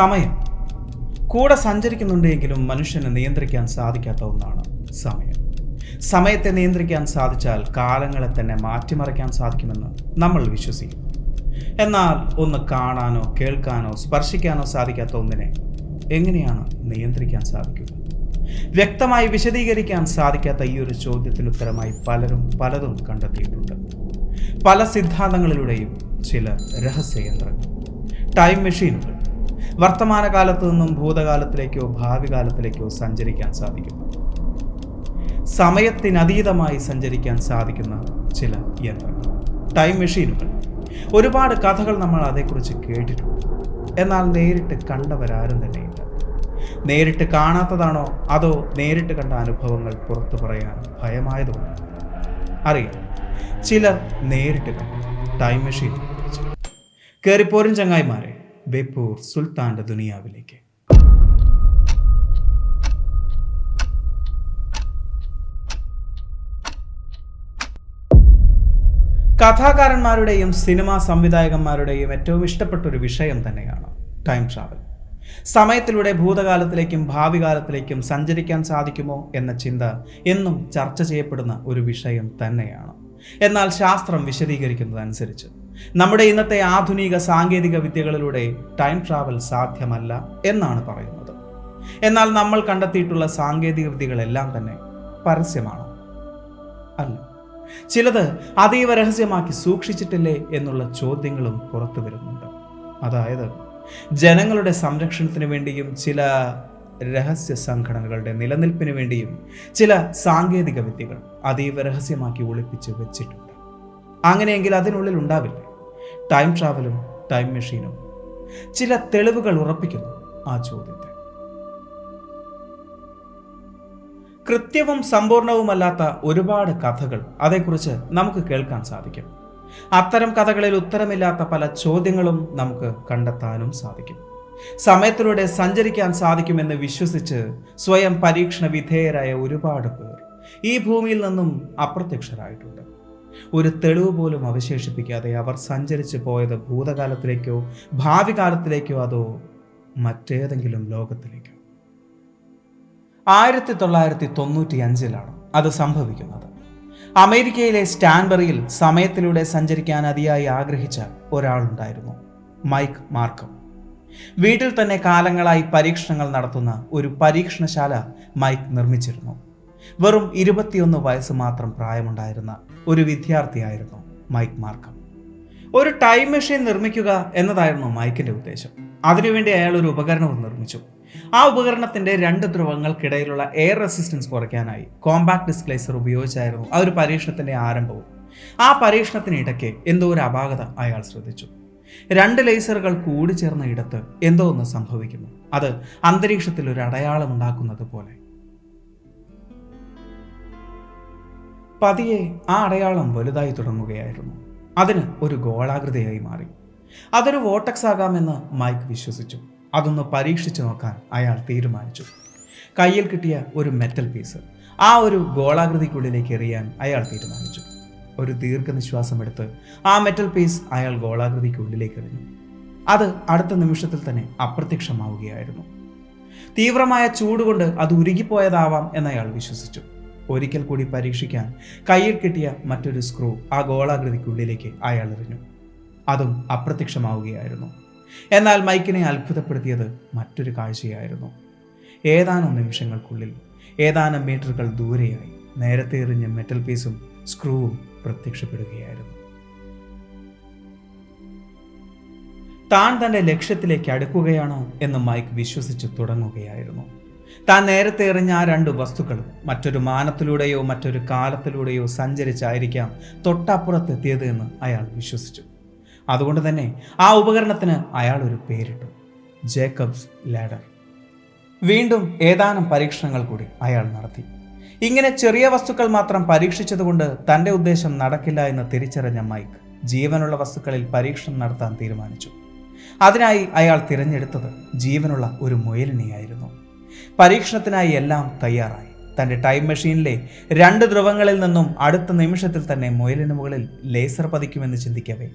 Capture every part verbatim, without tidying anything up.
സമയം കൂടെ സഞ്ചരിക്കുന്നുണ്ടെങ്കിലും മനുഷ്യനെ നിയന്ത്രിക്കാൻ സാധിക്കാത്ത ഒന്നാണ് സമയം. സമയത്തെ നിയന്ത്രിക്കാൻ സാധിച്ചാൽ കാലങ്ങളെ തന്നെ മാറ്റിമറിക്കാൻ സാധിക്കുമെന്ന് നമ്മൾ വിശ്വസിക്കും. എന്നാൽ ഒന്ന് കാണാനോ കേൾക്കാനോ സ്പർശിക്കാനോ സാധിക്കാത്ത ഒന്നിനെ എങ്ങനെയാണ് നിയന്ത്രിക്കാൻ സാധിക്കുക? വ്യക്തമായി വിശദീകരിക്കാൻ സാധിക്കാത്ത ഈ ഒരു ചോദ്യത്തിന് ഉത്തരമായി പലരും പലതും കണ്ടെത്തിയിട്ടുണ്ട്. പല സിദ്ധാന്തങ്ങളിലൂടെയും ചില രഹസ്യയന്ത്രങ്ങൾ, ടൈം മെഷീനുകൾ വർത്തമാനകാലത്തു നിന്നും ഭൂതകാലത്തിലേക്കോ ഭാവി കാലത്തിലേക്കോ സഞ്ചരിക്കാൻ സാധിക്കുന്നു. സമയത്തിനതീതമായി സഞ്ചരിക്കാൻ സാധിക്കുന്ന ചില യന്ത്രങ്ങൾ, ടൈം മെഷീനുകൾ. ഒരുപാട് കഥകൾ നമ്മൾ അതേക്കുറിച്ച് കേട്ടിട്ടുണ്ട്. എന്നാൽ നേരിട്ട് കണ്ടവരാരും തന്നെയില്ല. നേരിട്ട് കാണാത്തതാണോ അതോ നേരിട്ട് കണ്ട അനുഭവങ്ങൾ പുറത്തു പറയാൻ ഭയമായതുകൊണ്ടോ അറിയാം. ചിലർ നേരിട്ട് കണ്ട ടൈം മെഷീനെ കുറിച്ച്. കയറിപ്പോരും ചങ്ങായിമാരെ, ബേപ്പൂർ സുൽത്താൻ്റെ ദുനിയാവിലേക്ക്. കഥാകാരന്മാരുടെയും സിനിമാ സംവിധായകന്മാരുടെയും ഏറ്റവും ഇഷ്ടപ്പെട്ടൊരു വിഷയം തന്നെയാണ് ടൈം ട്രാവൽ. സമയത്തിലൂടെ ഭൂതകാലത്തിലേക്കും ഭാവി കാലത്തിലേക്കും സഞ്ചരിക്കാൻ സാധിക്കുമോ എന്ന ചിന്ത എന്നും ചർച്ച ചെയ്യപ്പെടുന്ന ഒരു വിഷയം തന്നെയാണ്. എന്നാൽ ശാസ്ത്രം വിശദീകരിക്കുന്നതനുസരിച്ച് നമ്മുടെ ഇന്നത്തെ ആധുനിക സാങ്കേതിക വിദ്യകളിലൂടെ ടൈം ട്രാവൽ സാധ്യമല്ല എന്നാണ് പറയുന്നത്. എന്നാൽ നമ്മൾ കണ്ടെത്തിയിട്ടുള്ള സാങ്കേതിക വിദ്യകളെല്ലാം തന്നെ പരസ്യമാണ്? അല്ല, ചിലത് അതീവ രഹസ്യമാക്കി സൂക്ഷിച്ചിട്ടില്ലേ എന്നുള്ള ചോദ്യങ്ങളും പുറത്തു വരുന്നുണ്ട്. അതായത്, ജനങ്ങളുടെ സംരക്ഷണത്തിന് വേണ്ടിയും ചില രഹസ്യ സംഘടനകളുടെ നിലനിൽപ്പിന് വേണ്ടിയും ചില സാങ്കേതിക വിദ്യകൾ അതീവ രഹസ്യമാക്കി ഒളിപ്പിച്ച് വെച്ചിട്ടുണ്ട്. അങ്ങനെയെങ്കിൽ അതിനുള്ളിൽ ഉണ്ടാവില്ലേ ടൈം ട്രാവലും ടൈം മെഷീനും? ചില തെളിവുകൾ ഉറപ്പിക്കുന്നു ആ ചോദ്യത്തെ. കൃത്യവും സമ്പൂർണവുമല്ലാത്ത ഒരുപാട് കഥകൾ അതേക്കുറിച്ച് നമുക്ക് കേൾക്കാൻ സാധിക്കും. അത്തരം കഥകളിൽ ഉത്തരമില്ലാത്ത പല ചോദ്യങ്ങളും നമുക്ക് കണ്ടെത്താനും സാധിക്കും. സമയത്തിലൂടെ സഞ്ചരിക്കാൻ സാധിക്കുമെന്ന് വിശ്വസിച്ച് സ്വയം പരീക്ഷണ വിധേയരായ ഒരുപാട് പേർ ഈ ഭൂമിയിൽ നിന്നും അപ്രത്യക്ഷരായിട്ടുണ്ട്. ഒരു തെളിവ് പോലും അവശേഷിപ്പിക്കാതെ അവർ സഞ്ചരിച്ചു പോയത് ഭൂതകാലത്തിലേക്കോ ഭാവി കാലത്തിലേക്കോ അതോ മറ്റേതെങ്കിലും ലോകത്തിലേക്കോ. ആയിരത്തി തൊള്ളായിരത്തി തൊണ്ണൂറ്റി അഞ്ചിലാണ് അത് സംഭവിക്കുന്നത്. അമേരിക്കയിലെ സ്റ്റാൻബറിയിൽ സമയത്തിലൂടെ സഞ്ചരിക്കാൻ അതിയായി ആഗ്രഹിച്ച ഒരാളുണ്ടായിരുന്നു, മൈക്ക് മാർക്കം. വീട്ടിൽ തന്നെ കാലങ്ങളായി പരീക്ഷണങ്ങൾ നടത്തുന്ന ഒരു പരീക്ഷണശാല മൈക്ക് നിർമ്മിച്ചിരുന്നു. വെറും ഇരുപത്തിയൊന്ന് വയസ്സ് മാത്രം പ്രായമുണ്ടായിരുന്ന ഒരു വിദ്യാർത്ഥിയായിരുന്നു മൈക്ക് മാർക്കം. ഒരു ടൈം മെഷീൻ നിർമ്മിക്കുക എന്നതായിരുന്നു മൈക്കിൻ്റെ ഉദ്ദേശം. അതിനുവേണ്ടി അയാൾ ഒരു ഉപകരണവും നിർമ്മിച്ചു. ആ ഉപകരണത്തിൻ്റെ രണ്ട് ധ്രുവങ്ങൾക്കിടയിലുള്ള എയർ റെസിസ്റ്റൻസ് കുറയ്ക്കാനായി കോമ്പാക്ട് ഡിസ്ക്ലേസർ ഉപയോഗിച്ചായിരുന്നു ആ ഒരു പരീക്ഷണത്തിൻ്റെ ആരംഭവും. ആ പരീക്ഷണത്തിനിടയ്ക്ക് എന്തോ ഒരു അപാകത അയാൾ ശ്രദ്ധിച്ചു. രണ്ട് ലേസറുകൾ കൂടി ചേർന്ന ഇടത്ത് എന്തോ ഒന്ന് സംഭവിക്കുന്നു. അത് അന്തരീക്ഷത്തിൽ ഒരു അടയാളം ഉണ്ടാക്കുന്നത് പോലെ. പതിയെ ആ അടയാളം വലുതായി തുടങ്ങുകയായിരുന്നു. അതിന് ഒരു ഗോളാകൃതിയായി മാറി. അതൊരു വോർട്ടെക്സ് ആകാമെന്ന് മൈക്ക് വിശ്വസിച്ചു. അതൊന്ന് പരീക്ഷിച്ചു നോക്കാൻ അയാൾ തീരുമാനിച്ചു. കയ്യിൽ കിട്ടിയ ഒരു മെറ്റൽ പീസ് ആ ഒരു ഗോളാകൃതിക്കുള്ളിലേക്ക് എറിയാൻ അയാൾ തീരുമാനിച്ചു. ഒരു ദീർഘനിശ്വാസമെടുത്ത് ആ മെറ്റൽ പീസ് അയാൾ ഗോളാകൃതിക്കുള്ളിലേക്ക് എറിഞ്ഞു. അത് അടുത്ത നിമിഷത്തിൽ തന്നെ അപ്രത്യക്ഷമാവുകയായിരുന്നു. തീവ്രമായ ചൂടുകൊണ്ട് അത് ഉരുകിപ്പോയതാവാം എന്നയാൾ വിശ്വസിച്ചു. ഒരിക്കൽ കൂടി പരീക്ഷിക്കാൻ കയ്യിൽ കിട്ടിയ മറ്റൊരു സ്ക്രൂ ആ ഗോളാകൃതിക്കുള്ളിലേക്ക് അയാൾ എറിഞ്ഞു. അതും അപ്രത്യക്ഷമാവുകയായിരുന്നു. എന്നാൽ മൈക്കിനെ അത്ഭുതപ്പെടുത്തിയത് മറ്റൊരു കാഴ്ചയായിരുന്നു. ഏതാനും നിമിഷങ്ങൾക്കുള്ളിൽ ഏതാനും മീറ്ററുകൾ ദൂരെയായി നേരത്തെ എറിഞ്ഞ മെറ്റൽ പീസും സ്ക്രൂവും പ്രത്യക്ഷപ്പെടുകയായിരുന്നു. താൻ തൻ്റെ ലക്ഷ്യത്തിലേക്ക് അടുക്കുകയാണോ എന്ന് മൈക്ക് വിശ്വസിച്ച് തുടങ്ങുകയായിരുന്നു. താൻ നേരത്തെ എറിഞ്ഞ ആ രണ്ട് വസ്തുക്കളും മറ്റൊരു മാനത്തിലൂടെയോ മറ്റൊരു കാലത്തിലൂടെയോ സഞ്ചരിച്ചായിരിക്കാം തൊട്ടപ്പുറത്തെത്തിയത് എന്ന് അയാൾ വിശ്വസിച്ചു. അതുകൊണ്ട് തന്നെ ആ ഉപകരണത്തിന് അയാൾ ഒരു പേരിട്ടു, ജേക്കബ്സ് ലാഡർ. വീണ്ടും ഏതാനും പരീക്ഷണങ്ങൾ കൂടി അയാൾ നടത്തി. ഇങ്ങനെ ചെറിയ വസ്തുക്കൾ മാത്രം പരീക്ഷിച്ചതുകൊണ്ട് തൻ്റെ ഉദ്ദേശം നടക്കില്ല എന്ന് തിരിച്ചറിഞ്ഞ മൈക്ക് ജീവനുള്ള വസ്തുക്കളിൽ പരീക്ഷണം നടത്താൻ തീരുമാനിച്ചു. അതിനായി അയാൾ തിരഞ്ഞെടുത്തത് ജീവനുള്ള ഒരു മുയലിനെയായിരുന്നു. പരീക്ഷണത്തിനായി എല്ലാം തയ്യാറായി. തൻ്റെ ടൈം മെഷീനിലെ രണ്ട് ധ്രുവങ്ങളിൽ നിന്നും അടുത്ത നിമിഷത്തിൽ തന്നെ മുയലിന് മുകളിൽ ലേസർ പതിക്കുമെന്ന് ചിന്തിക്കവേ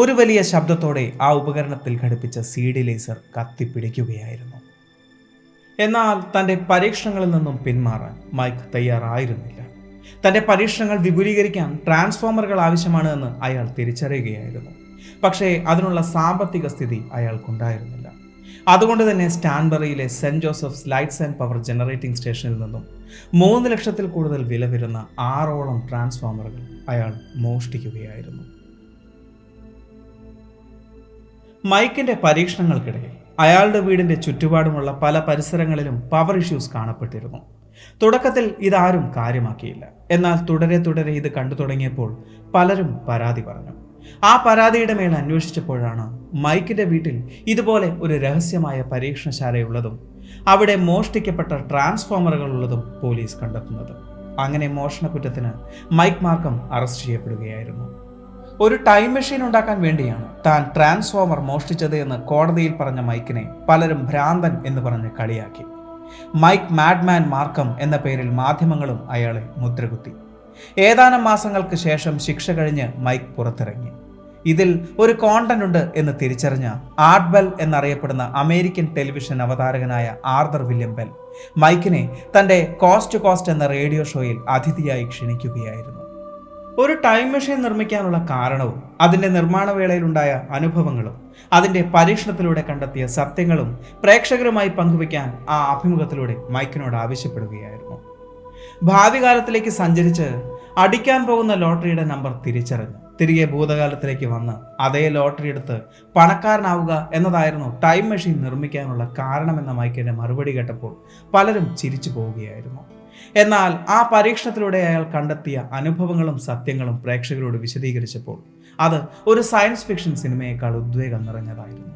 ഒരു വലിയ ശബ്ദത്തോടെ ആ ഉപകരണത്തിൽ ഘടിപ്പിച്ച സി ഡി ലേസർ കത്തിപ്പിടിക്കുകയായിരുന്നു. എന്നാൽ തൻ്റെ പരീക്ഷണങ്ങളിൽ നിന്നും പിന്മാറാൻ മൈക്ക് തയ്യാറായിരുന്നില്ല. തൻ്റെ പരീക്ഷണങ്ങൾ വിപുലീകരിക്കാൻ ട്രാൻസ്ഫോമറുകൾ ആവശ്യമാണ് എന്ന് അയാൾ തിരിച്ചറിയുകയായിരുന്നു. പക്ഷേ അതിനുള്ള സാമ്പത്തിക സ്ഥിതി അയാൾക്കുണ്ടായിരുന്നില്ല. അതുകൊണ്ട് തന്നെ സ്റ്റാൻബറിയിലെ cent Joseph's lights and power generating സ്റ്റേഷനിൽ നിന്നും മൂന്ന് ലക്ഷത്തിൽ കൂടുതൽ വില വരുന്ന ആറോളം ട്രാൻസ്ഫോമറുകൾ അയാൾ മോഷ്ടിക്കുകയായിരുന്നു. മൈക്കിൻ്റെ പരീക്ഷണങ്ങൾക്കിടയിൽ അയാളുടെ വീടിൻ്റെ ചുറ്റുപാടുമുള്ള പല പരിസരങ്ങളിലും പവർ ഇഷ്യൂസ് കാണപ്പെട്ടിരുന്നു. തുടക്കത്തിൽ ഇതാരും കാര്യമാക്കിയില്ല. എന്നാൽ തുടരെ തുടരെ ഇത് കണ്ടു തുടങ്ങിയപ്പോൾ പലരും പരാതി പറഞ്ഞു. ആ പരാതിയുടെ മേൽ അന്വേഷിച്ചപ്പോഴാണ് മൈക്കിൻ്റെ വീട്ടിൽ ഇതുപോലെ ഒരു രഹസ്യമായ പരീക്ഷണശാലയുള്ളതും അവിടെ മോഷ്ടിക്കപ്പെട്ട ട്രാൻസ്ഫോമറുകൾ ഉള്ളതും പോലീസ് കണ്ടെത്തുന്നത്. അങ്ങനെ മോഷണക്കുറ്റത്തിന് മൈക്ക് മാർക്കം അറസ്റ്റ് ചെയ്യപ്പെടുകയായിരുന്നു. ഒരു ടൈം മെഷീൻ ഉണ്ടാക്കാൻ വേണ്ടിയാണ് താൻ ട്രാൻസ്ഫോമർ മോഷ്ടിച്ചത് എന്ന് കോടതിയിൽ പറഞ്ഞ മൈക്കിനെ പലരും ഭ്രാന്തൻ എന്ന് പറഞ്ഞ് കളിയാക്കി. മൈക്ക് മാഡ് മാൻ മാർക്കം എന്ന പേരിൽ മാധ്യമങ്ങളും അയാളെ മുദ്രകുത്തി. ഏതാനും മാസങ്ങൾക്ക് ശേഷം ശിക്ഷ കഴിഞ്ഞ് മൈക്ക് പുറത്തിറങ്ങി. ഇതിൽ ഒരു കോണ്ടന്റ് ഉണ്ട് എന്ന് തിരിച്ചറിഞ്ഞ ആർട്ട് ബെൽ എന്നറിയപ്പെടുന്ന അമേരിക്കൻ ടെലിവിഷൻ അവതാരകനായ ആർദർ വില്യം ബെൽ മൈക്കിനെ തൻ്റെ കോസ്റ്റ് കോസ്റ്റ് എന്ന റേഡിയോ ഷോയിൽ അതിഥിയായി ക്ഷണിക്കുകയായിരുന്നു. ഒരു ടൈം മെഷീൻ നിർമ്മിക്കാനുള്ള കാരണവും അതിൻ്റെ നിർമ്മാണവേളയിലുണ്ടായ അനുഭവങ്ങളും അതിൻ്റെ പരീക്ഷണത്തിലൂടെ കണ്ടെത്തിയ സത്യങ്ങളും പ്രേക്ഷകരുമായി പങ്കുവയ്ക്കാൻ ആ അഭിമുഖത്തിലൂടെ മൈക്കിനോട് ആവശ്യപ്പെടുകയായിരുന്നു. ഭാവി കാലത്തിലേക്ക് സഞ്ചരിച്ച് അടിക്കാൻ പോകുന്ന ലോട്ടറിയുടെ നമ്പർ തിരിച്ചറിഞ്ഞ് തിരികെ ഭൂതകാലത്തിലേക്ക് വന്ന് അതേ ലോട്ടറി എടുത്ത് പണക്കാരനാവുക എന്നതായിരുന്നു ടൈം മെഷീൻ നിർമ്മിക്കാനുള്ള കാരണമെന്ന മൈക്കിൻ്റെ മറുപടി കേട്ടപ്പോൾ പലരും ചിരിച്ചു പോവുകയായിരുന്നു. എന്നാൽ ആ പരീക്ഷണത്തിലൂടെ അയാൾ കണ്ടെത്തിയ അനുഭവങ്ങളും സത്യങ്ങളും പ്രേക്ഷകരോട് വിശദീകരിച്ചപ്പോൾ അത് ഒരു സയൻസ് ഫിക്ഷൻ സിനിമയേക്കാൾ ഉദ്വേഗം നിറഞ്ഞതായിരുന്നു.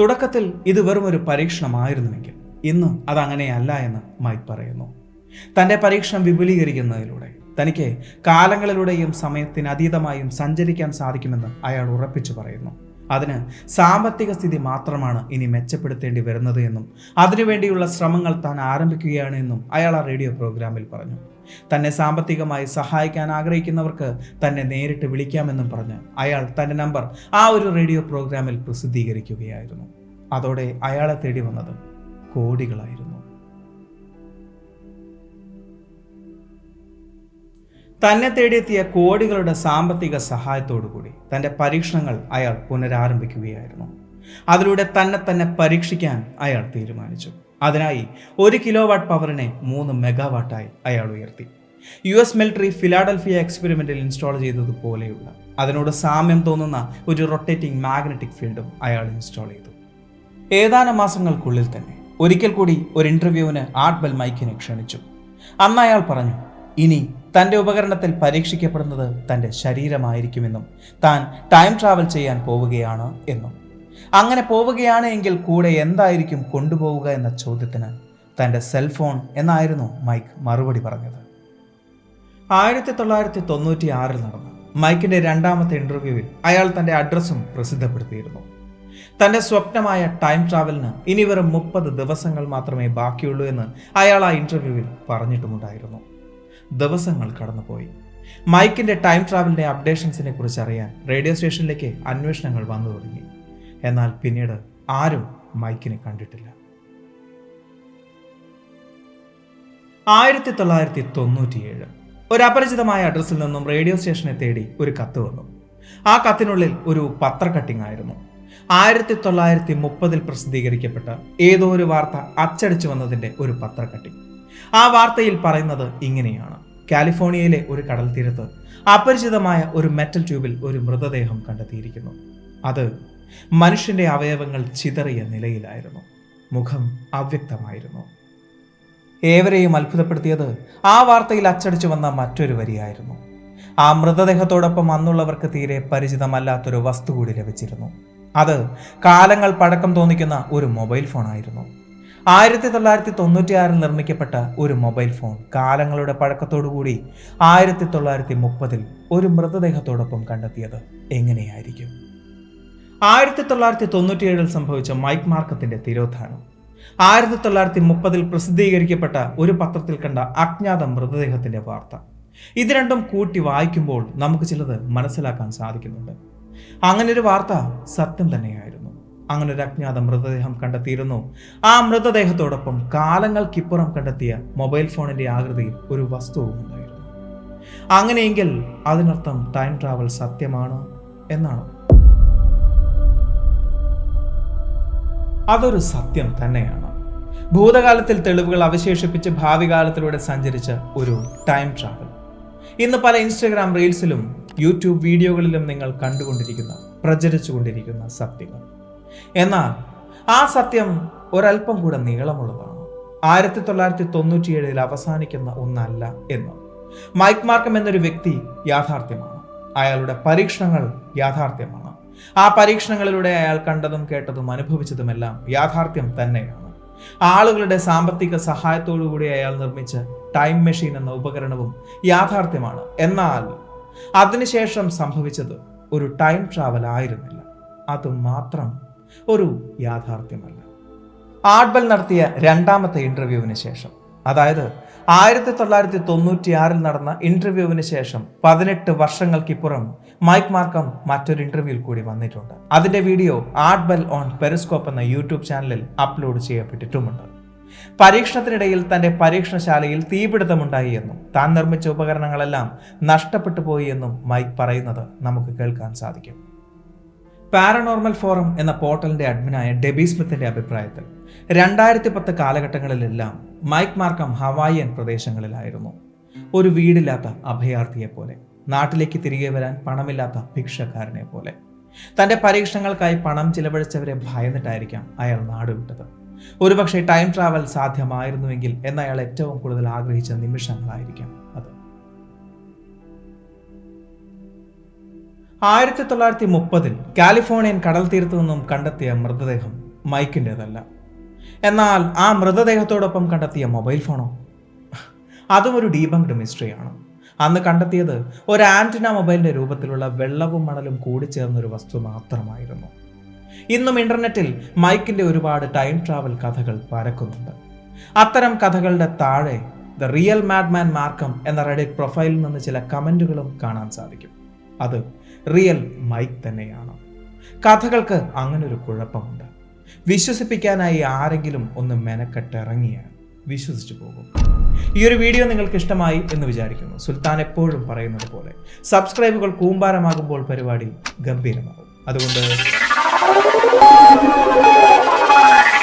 തുടക്കത്തിൽ ഇത് വെറും ഒരു പരീക്ഷണമായിരുന്നുവെങ്കിൽ ഇന്ന് അതങ്ങനെയല്ല എന്ന് മൈക്ക് പറയുന്നു. തൻ്റെ പരീക്ഷണം വിപുലീകരിക്കുന്നതിലൂടെ തനിക്ക് കാലങ്ങളിലൂടെയും സമയത്തിനതീതമായും സഞ്ചരിക്കാൻ സാധിക്കുമെന്ന് അയാൾ ഉറപ്പിച്ചു പറയുന്നു. അതിന് സാമ്പത്തിക സ്ഥിതി മാത്രമാണ് ഇനി മെച്ചപ്പെടുത്തേണ്ടി വരുന്നത് എന്നും അതിനുവേണ്ടിയുള്ള ശ്രമങ്ങൾ താൻ ആരംഭിക്കുകയാണ് എന്നും അയാൾ ആ റേഡിയോ പ്രോഗ്രാമിൽ പറഞ്ഞു. തന്നെ സാമ്പത്തികമായി സഹായിക്കാൻ ആഗ്രഹിക്കുന്നവർക്ക് തന്നെ നേരിട്ട് വിളിക്കാമെന്നും പറഞ്ഞ് അയാൾ തൻ്റെ നമ്പർ ആ ഒരു റേഡിയോ പ്രോഗ്രാമിൽ പ്രസിദ്ധീകരിക്കുകയായിരുന്നു. അതോടെ അയാളെ തേടി വന്നത് കോടികളായിരുന്നു. തന്നെ തേടിയെത്തിയ കോടികളുടെ സാമ്പത്തിക സഹായത്തോടു കൂടി തൻ്റെ പരീക്ഷണങ്ങൾ അയാൾ പുനരാരംഭിക്കുകയായിരുന്നു. അതിലൂടെ തന്നെ തന്നെ പരീക്ഷിക്കാൻ അയാൾ തീരുമാനിച്ചു. അതിനായി ഒരു കിലോ വാട്ട് പവറിനെ മൂന്ന് മെഗാവാട്ടായി അയാൾ ഉയർത്തി. യു എസ് മിലിറ്ററി ഫിലാഡൽഫിയ എക്സ്പെരിമെൻറ്റിൽ ഇൻസ്റ്റാൾ ചെയ്തതുപോലെയുള്ള അതിനോട് സാമ്യം തോന്നുന്ന ഒരു റൊട്ടേറ്റിംഗ് മാഗ്നറ്റിക് ഫീൽഡും അയാൾ ഇൻസ്റ്റാൾ ചെയ്തു. ഏതാനും മാസങ്ങൾക്കുള്ളിൽ തന്നെ ഒരിക്കൽ കൂടി ഒരു ഇൻ്റർവ്യൂവിന് ആർട്ട് ബെൽ മൈക്കിനെ ക്ഷണിച്ചു. അന്ന് അയാൾ പറഞ്ഞു, ഇനി തൻ്റെ ഉപകരണത്തിൽ പരീക്ഷിക്കപ്പെടുന്നത് തൻ്റെ ശരീരമായിരിക്കുമെന്നും താൻ ടൈം ട്രാവൽ ചെയ്യാൻ പോവുകയാണ് എന്നും. അങ്ങനെ പോവുകയാണ് എങ്കിൽ കൂടെ എന്തായിരിക്കും കൊണ്ടുപോവുക എന്ന ചോദ്യത്തിന് തൻ്റെ സെൽഫോൺ എന്നായിരുന്നു മൈക്ക് മറുപടി പറഞ്ഞത്. ആയിരത്തി തൊള്ളായിരത്തി തൊണ്ണൂറ്റി ആറിൽ നടന്ന മൈക്കിൻ്റെ രണ്ടാമത്തെ ഇൻ്റർവ്യൂവിൽ അയാൾ തൻ്റെ അഡ്രസ്സും പ്രസിദ്ധപ്പെടുത്തിയിരുന്നു. തൻ്റെ സ്വപ്നമായ ടൈം ട്രാവലിന് ഇനി വെറും മുപ്പത് ദിവസങ്ങൾ മാത്രമേ ബാക്കിയുള്ളൂ എന്ന് അയാൾ ആ ഇൻ്റർവ്യൂവിൽ പറഞ്ഞിട്ടുമുണ്ടായിരുന്നു. ദിവസങ്ങൾ കടന്നുപോയി. മൈക്കിൻ്റെ ടൈം ട്രാവലിൻ്റെ അപ്ഡേഷൻസിനെ കുറിച്ച് അറിയാൻ റേഡിയോ സ്റ്റേഷനിലേക്ക് അന്വേഷണങ്ങൾ വന്നു തുടങ്ങി. എന്നാൽ പിന്നീട് ആരും മൈക്കിനെ കണ്ടിട്ടില്ല. ആയിരത്തി തൊള്ളായിരത്തി തൊണ്ണൂറ്റിയേഴ് ഒരു അപരിചിതമായ അഡ്രസ്സിൽ നിന്നും റേഡിയോ സ്റ്റേഷനെ തേടി ഒരു കത്ത് വന്നു. ആ കത്തിനുള്ളിൽ ഒരു പത്രക്കട്ടിങ് ആയിരുന്നു. ആയിരത്തി തൊള്ളായിരത്തി മുപ്പതിൽ പ്രസിദ്ധീകരിക്കപ്പെട്ട ഏതോ ഒരു വാർത്ത അച്ചടിച്ചു വന്നതിൻ്റെ ഒരു പത്രക്കട്ടിങ്. ആ വാർത്തയിൽ പറയുന്നത് ഇങ്ങനെയാണ്: കാലിഫോർണിയയിലെ ഒരു കടൽ തീരത്ത് അപരിചിതമായ ഒരു മെറ്റൽ ട്യൂബിൽ ഒരു മൃതദേഹം കണ്ടെത്തിയിരിക്കുന്നു. അത് മനുഷ്യൻ്റെ അവയവങ്ങൾ ചിതറിയ നിലയിലായിരുന്നു. മുഖം അവ്യക്തമായിരുന്നു. ഏവരെയും അത്ഭുതപ്പെടുത്തിയത് ആ വാർത്തയിൽ അച്ചടിച്ചു വന്ന മറ്റൊരു വരിയായിരുന്നു. ആ മൃതദേഹത്തോടൊപ്പം അന്നുള്ളവർക്ക് തീരെ പരിചിതമല്ലാത്തൊരു വസ്തു കൂടി ലഭിച്ചിരുന്നു. അത് കാലങ്ങൾ പഴക്കം തോന്നിക്കുന്ന ഒരു മൊബൈൽ ഫോണായിരുന്നു. ആയിരത്തി തൊള്ളായിരത്തി തൊണ്ണൂറ്റിയാറിൽ നിർമ്മിക്കപ്പെട്ട ഒരു മൊബൈൽ ഫോൺ കാലങ്ങളുടെ പഴക്കത്തോടുകൂടി ആയിരത്തി തൊള്ളായിരത്തി മുപ്പതിൽ ഒരു മൃതദേഹത്തോടൊപ്പം കണ്ടെത്തിയത് എങ്ങനെയായിരിക്കും? ആയിരത്തി തൊള്ളായിരത്തി തൊണ്ണൂറ്റിയേഴിൽ സംഭവിച്ച മൈക്ക് മാർക്കത്തിന്റെ തിരോധാനം, ആയിരത്തി തൊള്ളായിരത്തി മുപ്പതിൽ പ്രസിദ്ധീകരിക്കപ്പെട്ട ഒരു പത്രത്തിൽ കണ്ട അജ്ഞാത മൃതദേഹത്തിന്റെ വാർത്ത, ഇത് രണ്ടും കൂട്ടി വായിക്കുമ്പോൾ നമുക്ക് ചിലത് മനസ്സിലാക്കാൻ സാധിക്കുന്നുണ്ട്. അങ്ങനൊരു വാർത്ത സത്യം തന്നെയായിരുന്നു. അങ്ങനൊരു അജ്ഞാത മൃതദേഹം കണ്ടെത്തിയിരുന്നു. ആ മൃതദേഹത്തോടൊപ്പം കാലങ്ങൾക്കിപ്പുറം കണ്ടെത്തിയ മൊബൈൽ ഫോണിന്റെ ആകൃതിയിൽ ഒരു വസ്തുവും ഉണ്ടായിരുന്നു. അങ്ങനെയെങ്കിൽ അതിനർത്ഥം ടൈം ട്രാവൽ സത്യമാണ് എന്നാണോ? അതൊരു സത്യം തന്നെയാണ്. ഭൂതകാലത്തിൽ തെളിവുകൾ അവശേഷിപ്പിച്ച് ഭാവി കാലത്തിലൂടെ സഞ്ചരിച്ച ഒരു ടൈം ട്രാവൽ. ഇന്ന് പല ഇൻസ്റ്റഗ്രാം റീൽസിലും യൂട്യൂബ് വീഡിയോകളിലും നിങ്ങൾ കണ്ടുകൊണ്ടിരിക്കുന്ന, പ്രചരിച്ചുകൊണ്ടിരിക്കുന്ന സത്യങ്ങൾ. എന്നാൽ ആ സത്യം ഒരല്പം കൂടെ നീളമുള്ളതാണ്. ആയിരത്തി തൊള്ളായിരത്തി തൊണ്ണൂറ്റിയേഴിൽ അവസാനിക്കുന്ന ഒന്നല്ല എന്ന് മൈക്ക് മാർക്കം എന്നൊരു വ്യക്തി യാഥാർത്ഥ്യമാണ്. അയാളുടെ പരീക്ഷണങ്ങൾ യാഥാർത്ഥ്യമാണ്. ആ പരീക്ഷണങ്ങളിലൂടെ അയാൾ കണ്ടതും കേട്ടതും അനുഭവിച്ചതുമെല്ലാം യാഥാർത്ഥ്യം തന്നെയാണ്. ആളുകളുടെ സാമ്പത്തിക സഹായത്തോടുകൂടി അയാൾ നിർമ്മിച്ച ടൈം മെഷീൻ എന്ന ഉപകരണവും യാഥാർത്ഥ്യമാണ്. എന്നാൽ അതിനുശേഷം സംഭവിച്ചത് ഒരു ടൈം ട്രാവൽ ആയിരുന്നില്ല. അത് മാത്രം ഒരു യാഥാർത്ഥ്യമല്ല. ആർട്ട് ബെൽ നടത്തിയ രണ്ടാമത്തെ ഇന്റർവ്യൂവിന് ശേഷം, അതായത് ആയിരത്തി തൊള്ളായിരത്തി തൊണ്ണൂറ്റിയാറിൽ നടന്ന ഇന്റർവ്യൂവിന് ശേഷം പതിനെട്ട് വർഷങ്ങൾക്കിപ്പുറം മൈക്ക് മാർക്കം മറ്റൊരു ഇന്റർവ്യൂവിൽ കൂടി വന്നിട്ടുണ്ട്. അതിന്റെ video Art Bell on Periscope എന്ന യൂട്യൂബ് ചാനലിൽ അപ്ലോഡ് ചെയ്യപ്പെട്ടിട്ടുമുണ്ട്. പരീക്ഷണത്തിനിടയിൽ തന്റെ പരീക്ഷണശാലയിൽ തീപിടുത്തമുണ്ടായി എന്നും താൻ നിർമ്മിച്ച ഉപകരണങ്ങളെല്ലാം നഷ്ടപ്പെട്ടു പോയി എന്നും മൈക്ക് പറയുന്നത് നമുക്ക് കേൾക്കാൻ സാധിക്കും. പാരനോർമൽ ഫോറം എന്ന പോർട്ടലിന്റെ അഡ്മിനായ ഡെബി സ്മിത്തിന്റെ അഭിപ്രായത്തിൽ രണ്ടായിരത്തി പത്ത് കാലഘട്ടങ്ങളിലെല്ലാം മൈക്ക് മാർക്കം ഹവായിയൻ പ്രദേശങ്ങളിലായിരുന്നു. ഒരു വീടില്ലാത്ത അഭയാർത്ഥിയെ പോലെ, നാട്ടിലേക്ക് തിരികെ വരാൻ പണമില്ലാത്ത ഭിക്ഷക്കാരനെ പോലെ. തന്റെ പരീക്ഷണങ്ങൾക്കായി പണം ചിലവഴിച്ചവരെ ഭയന്നിട്ടായിരിക്കാം അയാൾ നാടുവിട്ടത്. ഒരുപക്ഷെ ടൈം ട്രാവൽ സാധ്യമായിരുന്നുവെങ്കിൽ എന്നയാൾ ഏറ്റവും കൂടുതൽ ആഗ്രഹിച്ച നിമിഷങ്ങളായിരിക്കാം അത്. ആയിരത്തി തൊള്ളായിരത്തി മുപ്പതിൽ കാലിഫോർണിയൻ കടൽ തീരത്തു നിന്നും കണ്ടെത്തിയ മൃതദേഹം മൈക്കിൻ്റെതല്ല. എന്നാൽ ആ മൃതദേഹത്തോടൊപ്പം കണ്ടെത്തിയ മൊബൈൽ ഫോണോ? അതും ഒരു ഡീബങ്ക്ഡ് മിസ്റ്ററിയാണ്. അന്ന് കണ്ടെത്തിയത് ഒരു ആന്റിന മൊബൈലിന്റെ രൂപത്തിലുള്ള വെള്ളവും മണലും കൂടി ചേർന്നൊരു വസ്തു മാത്രമായിരുന്നു. ഇന്നും ഇന്റർനെറ്റിൽ മൈക്കിന്റെ ഒരുപാട് ടൈം ട്രാവൽ കഥകൾ പരക്കുന്നുണ്ട്. അത്തരം കഥകളുടെ താഴെ the real mad man Markham എന്ന റെഡിറ്റ് പ്രൊഫൈലിൽ നിന്ന് ചില കമന്റുകളും കാണാൻ സാധിക്കും. അത് റിയൽ മൈക്ക് തന്നെയാണ്. കഥകൾക്ക് അങ്ങനൊരു കുഴപ്പമുണ്ട്. വിശ്വസിപ്പിക്കാനായി ആരെങ്കിലും ഒന്ന് മെനക്കെട്ടിറങ്ങിയാൽ വിശ്വസിച്ചു പോകും. ഈ ഒരു വീഡിയോ നിങ്ങൾക്ക് ഇഷ്ടമായി എന്ന് വിചാരിക്കുന്നു. സുൽത്താൻ എപ്പോഴും പറയുന്നത് പോലെ സബ്സ്ക്രൈബുകൾ കൂമ്പാരമാകുമ്പോൾ പരിപാടി ഗംഭീരമാകും. അതുകൊണ്ട്